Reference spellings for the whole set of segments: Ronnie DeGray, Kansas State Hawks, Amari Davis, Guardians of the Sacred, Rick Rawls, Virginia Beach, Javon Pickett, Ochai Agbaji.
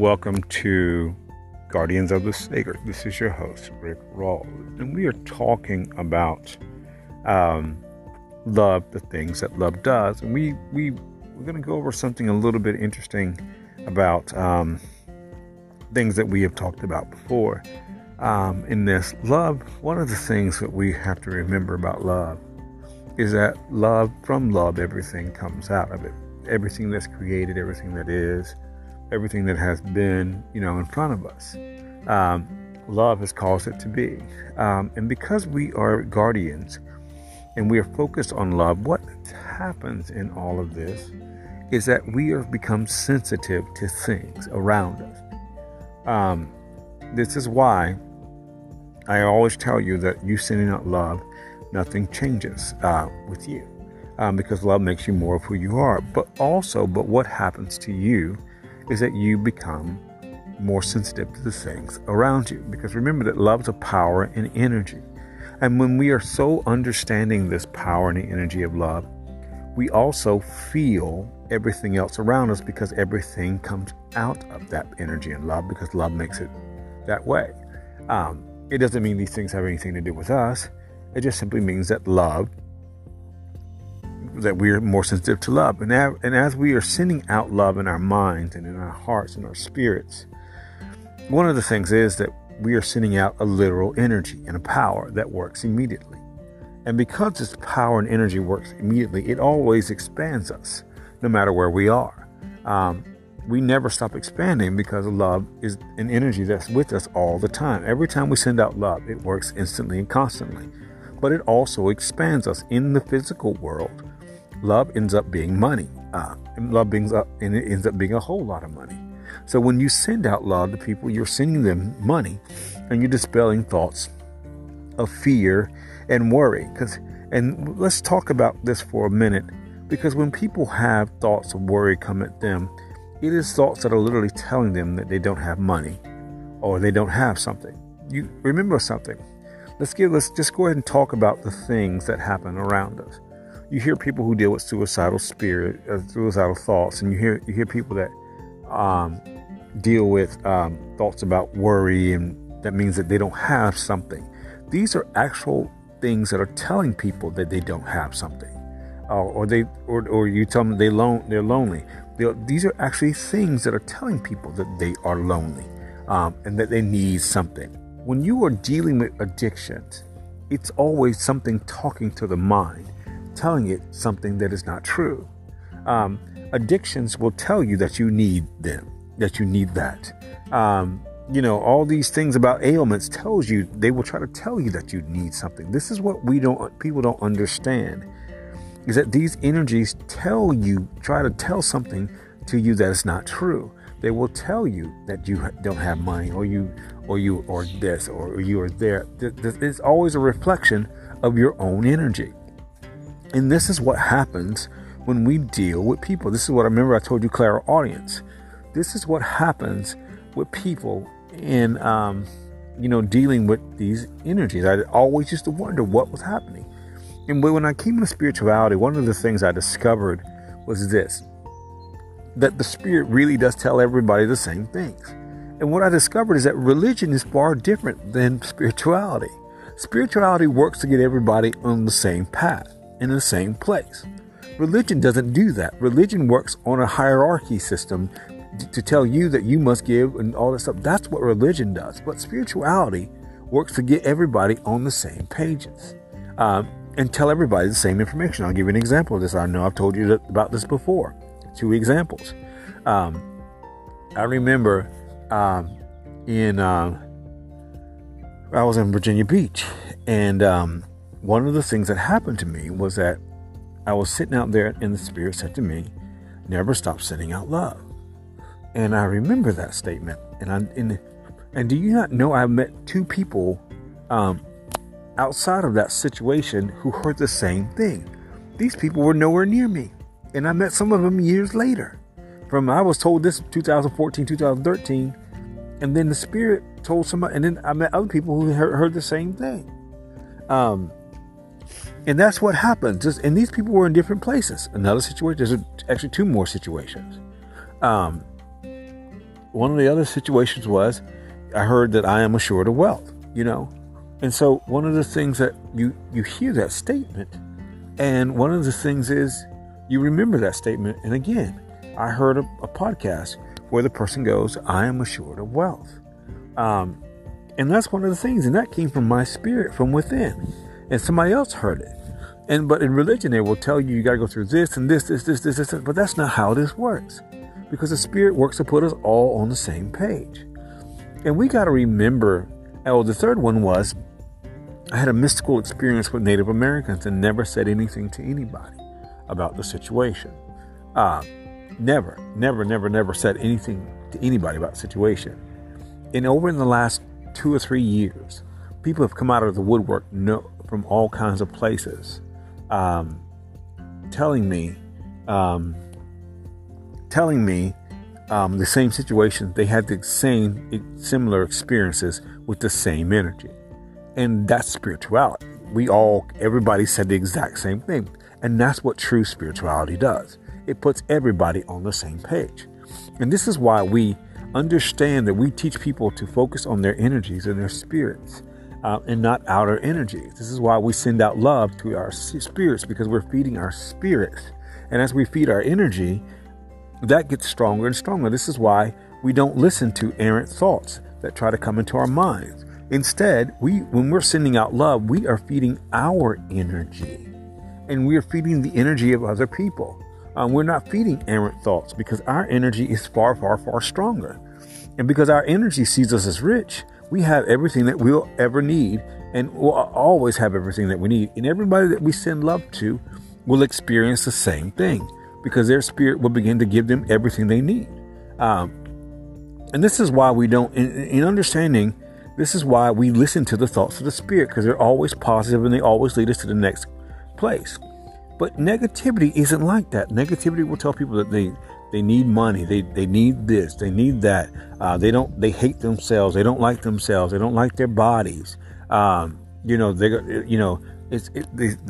Welcome to Guardians of the Sacred. This is your host, Rick Rawls, and we are talking about love, the things that love does. And we're going to go over something a little bit interesting about things that we have talked about before in this. Love, one of the things that we have to remember about love is that from love, everything comes out of it. Everything that's created, everything that is, everything that has been, in front of us. Love has caused it to be. And because we are guardians and we are focused on love, what happens in all of this is that we have become sensitive to things around us. This is why I always tell you that you sending out love, nothing changes with you. Because love makes you more of who you are. But what happens to you is that you become more sensitive to the things around you. Because remember that love's a power and energy. And when we are so understanding this power and the energy of love, we also feel everything else around us because everything comes out of that energy and love, because love makes it that way. It doesn't mean these things have anything to do with us. It just simply means that that we are more sensitive to love. And as we are sending out love in our minds and in our hearts and our spirits, one of the things is that we are sending out a literal energy and a power that works immediately. And because this power and energy works immediately, it always expands us, no matter where we are. We never stop expanding because love is an energy that's with us all the time. Every time we send out love, it works instantly and constantly. But it also expands us in the physical world. Love ends up being money. And it ends up being a whole lot of money. So when you send out love to people, you're sending them money, and you're dispelling thoughts of fear and worry. And let's talk about this for a minute, because when people have thoughts of worry come at them, it is thoughts that are literally telling them that they don't have money or they don't have something. You remember something. Let's just go ahead and talk about the things that happen around us. You hear people who deal with suicidal thoughts, and you hear people that deal with thoughts about worry, and that means that they don't have something. These are actual things that are telling people that they don't have something, or you tell them they're lonely. These are actually things that are telling people that they are lonely and that they need something. When you are dealing with addictions, it's always something talking to the mind, telling it something that is not true. Addictions will tell you that you need them, that you need that. All these things about ailments tells you, they will try to tell you that you need something. This is what people don't understand, is that these energies try to tell something to you that is not true. They will tell you that you don't have money, or you are this, or you are there. It's always a reflection of your own energy. And this is what happens when we deal with people. This is what I remember I told you, clairaudience. This is what happens with people in, dealing with these energies. I always used to wonder what was happening. And when I came into spirituality, one of the things I discovered was this: that the spirit really does tell everybody the same things. And what I discovered is that religion is far different than spirituality. Spirituality works to get everybody on the same path, in the same place. Religion doesn't do that. Religion works on a hierarchy system to tell you that you must give and all this stuff. That's what religion does. But spirituality works to get everybody on the same pages and tell everybody the same information. I'll give you an example of this. I know I've told you about this before. Two examples. I remember I was in Virginia Beach, and one of the things that happened to me was that I was sitting out there, and the Spirit said to me, "Never stop sending out love." And I remember that statement. And do you not know I met two people outside of that situation who heard the same thing? These people were nowhere near me. And I met some of them years later. I was told this 2014, 2013. And then the Spirit told somebody. And then I met other people who heard the same thing. And that's what happens. And these people were in different places. Another situation. There's actually two more situations. one of the other situations was, I heard that I am assured of wealth, you know. And so one of the things that you hear that statement, and one of the things is you remember that statement. And again, I heard a podcast where the person goes, I am assured of wealth. And that's one of the things. And that came from my spirit, from within. And somebody else heard it. But in religion, they will tell you, you got to go through this and this. But that's not how this works. Because the spirit works to put us all on the same page. And we got to remember, the third one was, I had a mystical experience with Native Americans and never said anything to anybody about the situation. Never said anything to anybody about the situation. And over in the last 2 or 3 years, people have come out of the woodwork from all kinds of places, telling me the same situation. They had the same similar experiences with the same energy. And that's spirituality. Everybody said the exact same thing. And that's what true spirituality does. It puts everybody on the same page. And this is why we understand that we teach people to focus on their energies and their spirits and not outer energies. This is why we send out love to our spirits, because we're feeding our spirits. And as we feed our energy, that gets stronger and stronger. This is why we don't listen to errant thoughts that try to come into our minds. Instead, when we're sending out love, we are feeding our energy, and we are feeding the energy of other people. We're not feeding errant thoughts, because our energy is far, far, far stronger. And because our energy sees us as rich, we have everything that we'll ever need, and we'll always have everything that we need. And everybody that we send love to will experience the same thing, because their spirit will begin to give them everything they need. And this is why we don't, in understanding, this is why we listen to the thoughts of the spirit, because they're always positive and they always lead us to the next place. But negativity isn't like that. Negativity will tell people that they need money, they need this, they need that. They hate themselves. They don't like themselves. They don't like their bodies. They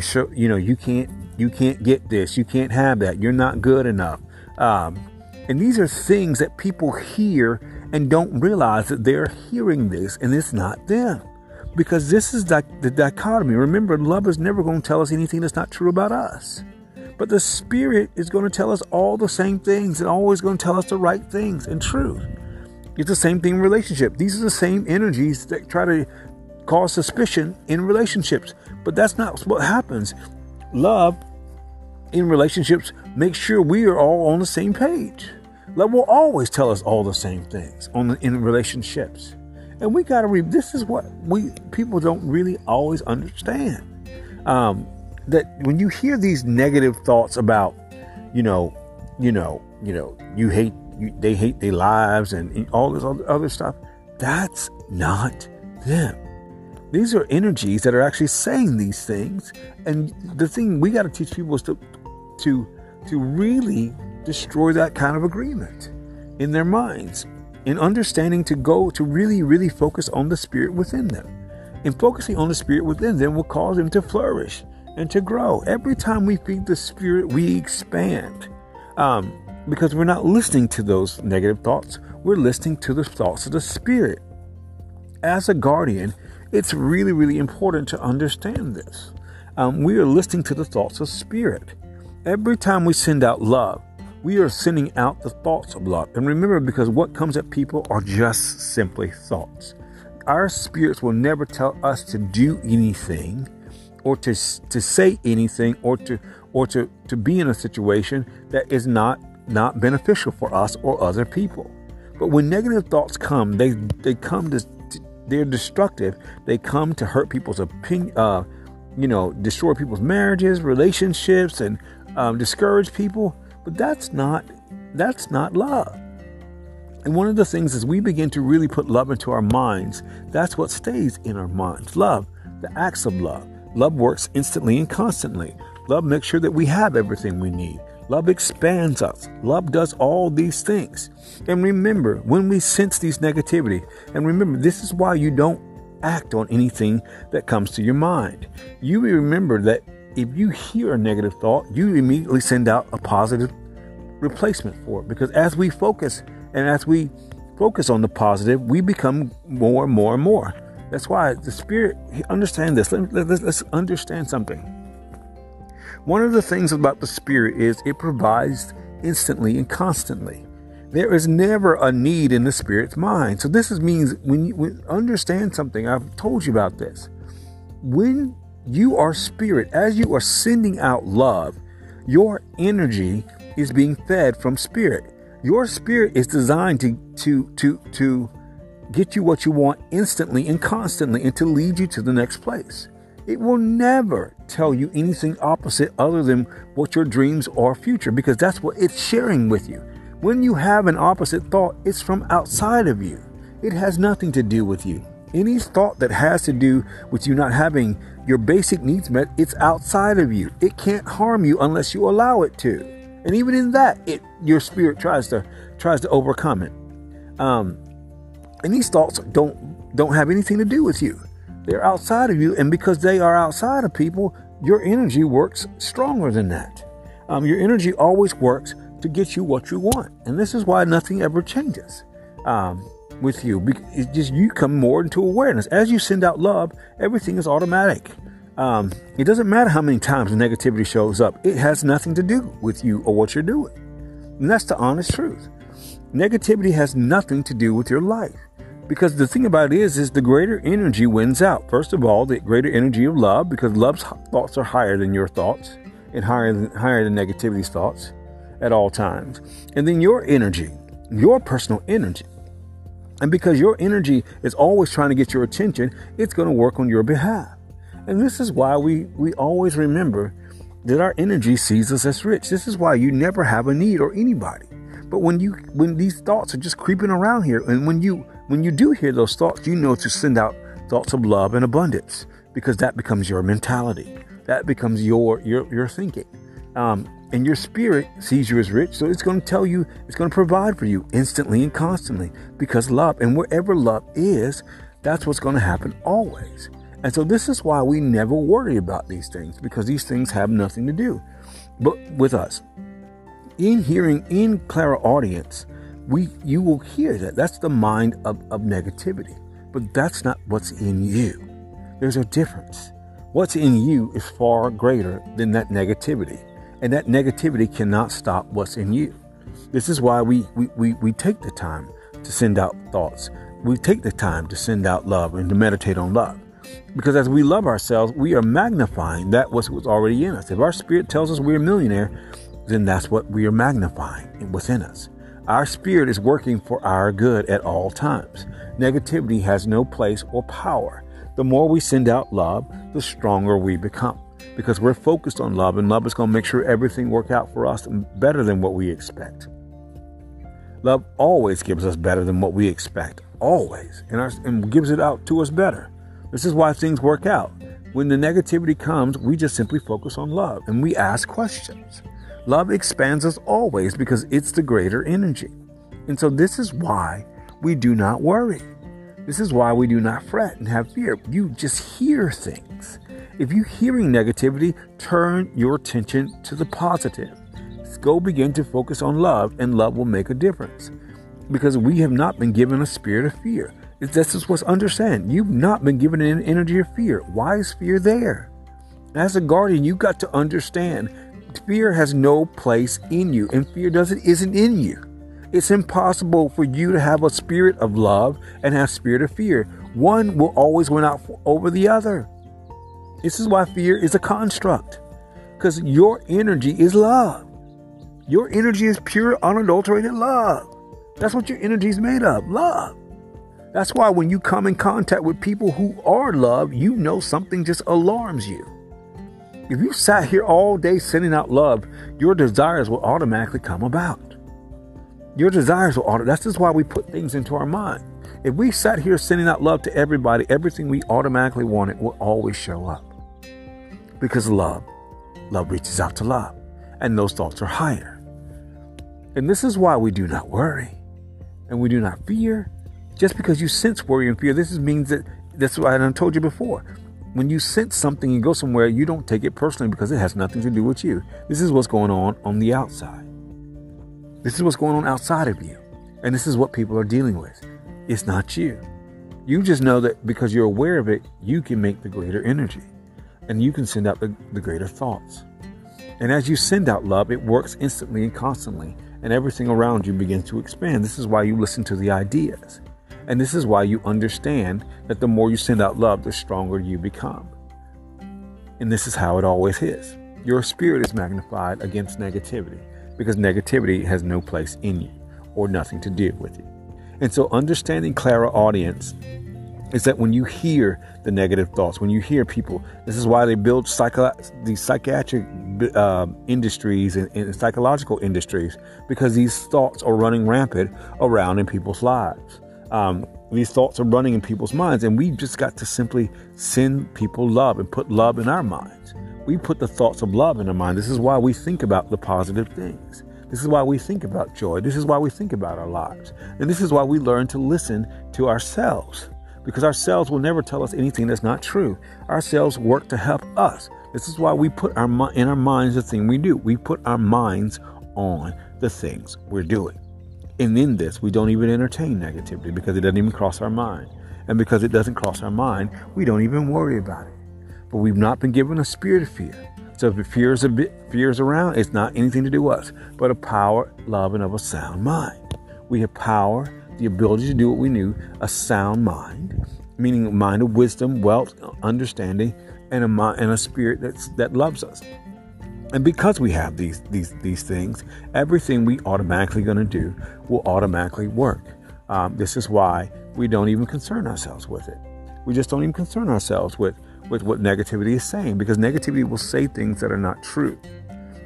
show, you can't get this. You can't have that. You're not good enough. And these are things that people hear and don't realize that they're hearing this, and it's not them. Because this is the dichotomy. Remember, love is never going to tell us anything that's not true about us. But the spirit is going to tell us all the same things, and always going to tell us the right things and truth. It's the same thing in relationship. These are the same energies that try to cause suspicion in relationships. But that's not what happens. Love in relationships makes sure we are all on the same page. Love will always tell us all the same things in relationships. And we got to this is what people don't really always understand. That when you hear these negative thoughts about, they hate their lives and all this other stuff, that's not them. These are energies that are actually saying these things. And the thing we got to teach people is to really destroy that kind of agreement in their minds. In understanding to go to really, really focus on the spirit within them. And focusing on the spirit within them will cause them to flourish and to grow. Every time we feed the spirit, we expand. Because we're not listening to those negative thoughts. We're listening to the thoughts of the spirit. As a guardian, it's really, really important to understand this. We are listening to the thoughts of spirit. Every time we send out love, we are sending out the thoughts of love. And remember, because what comes at people are just simply thoughts. Our spirits will never tell us to do anything, or to say anything, or to be in a situation that is not beneficial for us or other people. But when negative thoughts come, they're destructive. They come to hurt people's opinion, destroy people's marriages, relationships, and discourage people. But that's not love. And one of the things is we begin to really put love into our minds. That's what stays in our minds. Love, the acts of love. Love works instantly and constantly. Love makes sure that we have everything we need. Love expands us. Love does all these things. And remember, when we sense these negativity, and remember, this is why you don't act on anything that comes to your mind. You remember that if you hear a negative thought, you immediately send out a positive replacement for it. Because as we focus and as we focus on the positive, we become more and more and more. That's why the Spirit, understand this. Let's understand something. One of the things about the Spirit is it provides instantly and constantly. There is never a need in the Spirit's mind. So this means when you understand something, I've told you about this. When you are Spirit, as you are sending out love, your energy is being fed from Spirit. Your Spirit is designed to get you what you want instantly and constantly, and to lead you to the next place. It will never tell you anything opposite other than what your dreams are future, because that's what it's sharing with you. When you have an opposite thought, it's from outside of you. It has nothing to do with you. Any thought that has to do with you not having your basic needs met, it's outside of you. It can't harm you unless you allow it to. And even in that, your Spirit tries to overcome it. And these thoughts don't have anything to do with you. They're outside of you, and because they are outside of people, your energy works stronger than that. Your energy always works to get you what you want, and this is why nothing ever changes with you. It's just you come more into awareness. As you send out love, everything is automatic. It doesn't matter how many times negativity shows up. It has nothing to do with you or what you're doing, and that's the honest truth. Negativity has nothing to do with your life. Because the thing about it is the greater energy wins out. First of all, the greater energy of love, because love's thoughts are higher than your thoughts, and higher than negativity's thoughts at all times. And then your energy, your personal energy. And because your energy is always trying to get your attention, it's going to work on your behalf. And this is why we always remember that our energy sees us as rich. This is why you never have a need or anybody. But when these thoughts are just creeping around here, and when you do hear those thoughts, you know to send out thoughts of love and abundance, because that becomes your mentality. That becomes your thinking. And your Spirit sees you as rich, so it's going to tell you, it's going to provide for you instantly and constantly, because love, and wherever love is, that's what's going to happen always. And so this is why we never worry about these things, because these things have nothing to do but with us. In hearing, in clairaudience, you will hear that. That's the mind of negativity. But that's not what's in you. There's a difference. What's in you is far greater than that negativity. And that negativity cannot stop what's in you. This is why we take the time to send out thoughts. We take the time to send out love and to meditate on love. Because as we love ourselves, we are magnifying that what's already in us. If our Spirit tells us we're a millionaire, then that's what we are magnifying within us. Our Spirit is working for our good at all times. Negativity has no place or power. The more we send out love, the stronger we become, because we're focused on love, and love is going to make sure everything works out for us better than what we expect. Love always gives us better than what we expect, always, and gives it out to us better. This is why things work out. When the negativity comes, we just simply focus on love, and we ask questions. Love expands us always, because it's the greater energy. And so this is why we do not worry. This is why we do not fret and have fear. You just hear things. If you're hearing negativity, turn your attention to the positive. Go begin to focus on love, and love will make a difference. Because we have not been given a spirit of fear. This is what's understand. You've not been given an energy of fear. Why is fear there? As a guardian, you've got to understand fear has no place in you, and fear isn't in you. It's impossible for you to have a spirit of love and have spirit of fear. One will always win out over the other. This is why fear is a construct, because your energy is love. Your energy is pure, unadulterated love. That's what your energy is made of, love. That's why when you come in contact with people who are love, you know something just alarms you. If you sat here all day sending out love, your desires will automatically come about. Your desires will automatically. That's why we put things into our mind. If we sat here sending out love to everybody, everything we automatically wanted will always show up. Because love reaches out to love. And those thoughts are higher. And this is why we do not worry. And we do not fear. Just because you sense worry and fear, this means that, that's what I told you before. When you sense something and go somewhere, you don't take it personally, because it has nothing to do with you. This is what's going on the outside. This is what's going on outside of you. And this is what people are dealing with. It's not you. You just know that because you're aware of it, you can make the greater energy. And you can send out the greater thoughts. And as you send out love, it works instantly and constantly. And everything around you begins to expand. This is why you listen to the ideas. And this is why you understand that the more you send out love, the stronger you become. And this is how it always is. Your spirit is magnified against negativity, because negativity has no place in you or nothing to do with you. And so understanding, Clara audience, is that when you hear the negative thoughts, when you hear people, this is why they build these psychiatric industries and psychological industries, because these thoughts are running rampant around in people's lives. These thoughts are running in people's minds, and we've just got to simply send people love and put love in our minds. We put the thoughts of love in our mind. This is why we think about the positive things. This is why we think about joy. This is why we think about our lives. And this is why we learn to listen to ourselves, because ourselves will never tell us anything that's not true. Ourselves work to help us. This is why we put in our minds the thing we do. We put our minds on the things we're doing. And in this, we don't even entertain negativity, because it doesn't even cross our mind. And because it doesn't cross our mind, we don't even worry about it. But we've not been given a spirit of fear. So if fear is around, it's not anything to do with us, but a power, love, and of a sound mind. We have power, the ability to do what we knew, a sound mind, meaning a mind of wisdom, wealth, understanding, and a spirit that loves us. And because we have these things, everything we automatically going to do will automatically work. This is why we don't even concern ourselves with it. We just don't even concern ourselves with what negativity is saying, because negativity will say things that are not true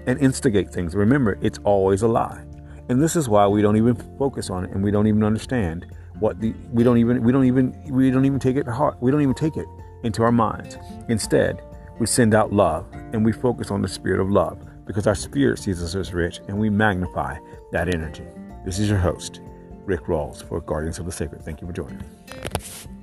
and instigate things. Remember, it's always a lie. And this is why we don't even focus on it, and we don't even understand we don't even take it to heart. We don't even take it into our minds. Instead, we send out love, and we focus on the spirit of love, because our spirit sees us as rich, and we magnify that energy. This is your host, Rick Rawls, for Guardians of the Sacred. Thank you for joining me.